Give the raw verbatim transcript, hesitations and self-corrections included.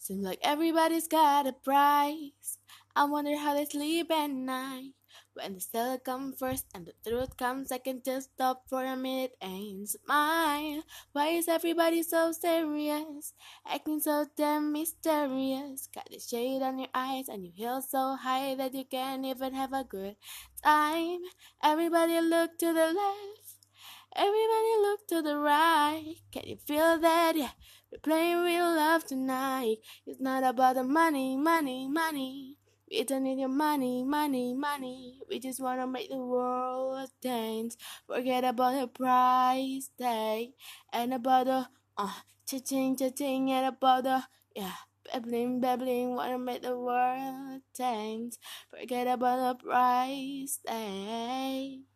Seems like everybody's got a price. I wonder how they sleep at night. When the sell comes first and the truth comes, I can just stop for a minute and smile. Why is everybody so serious, acting so damn mysterious? Got the shade on your eyes and you feel so high that you can't even have a good time. Everybody look to the left, everybody look to the right. Can you feel that? Yeah, we're playing real love tonight. It's not about the money, money, money. We don't need your money, money, money. We just wanna make the world dance. Forget about the price tag and about the uh, cha-ching, cha-ching, and about the yeah, babbling, babbling. Wanna make the world dance. Forget about the price tag.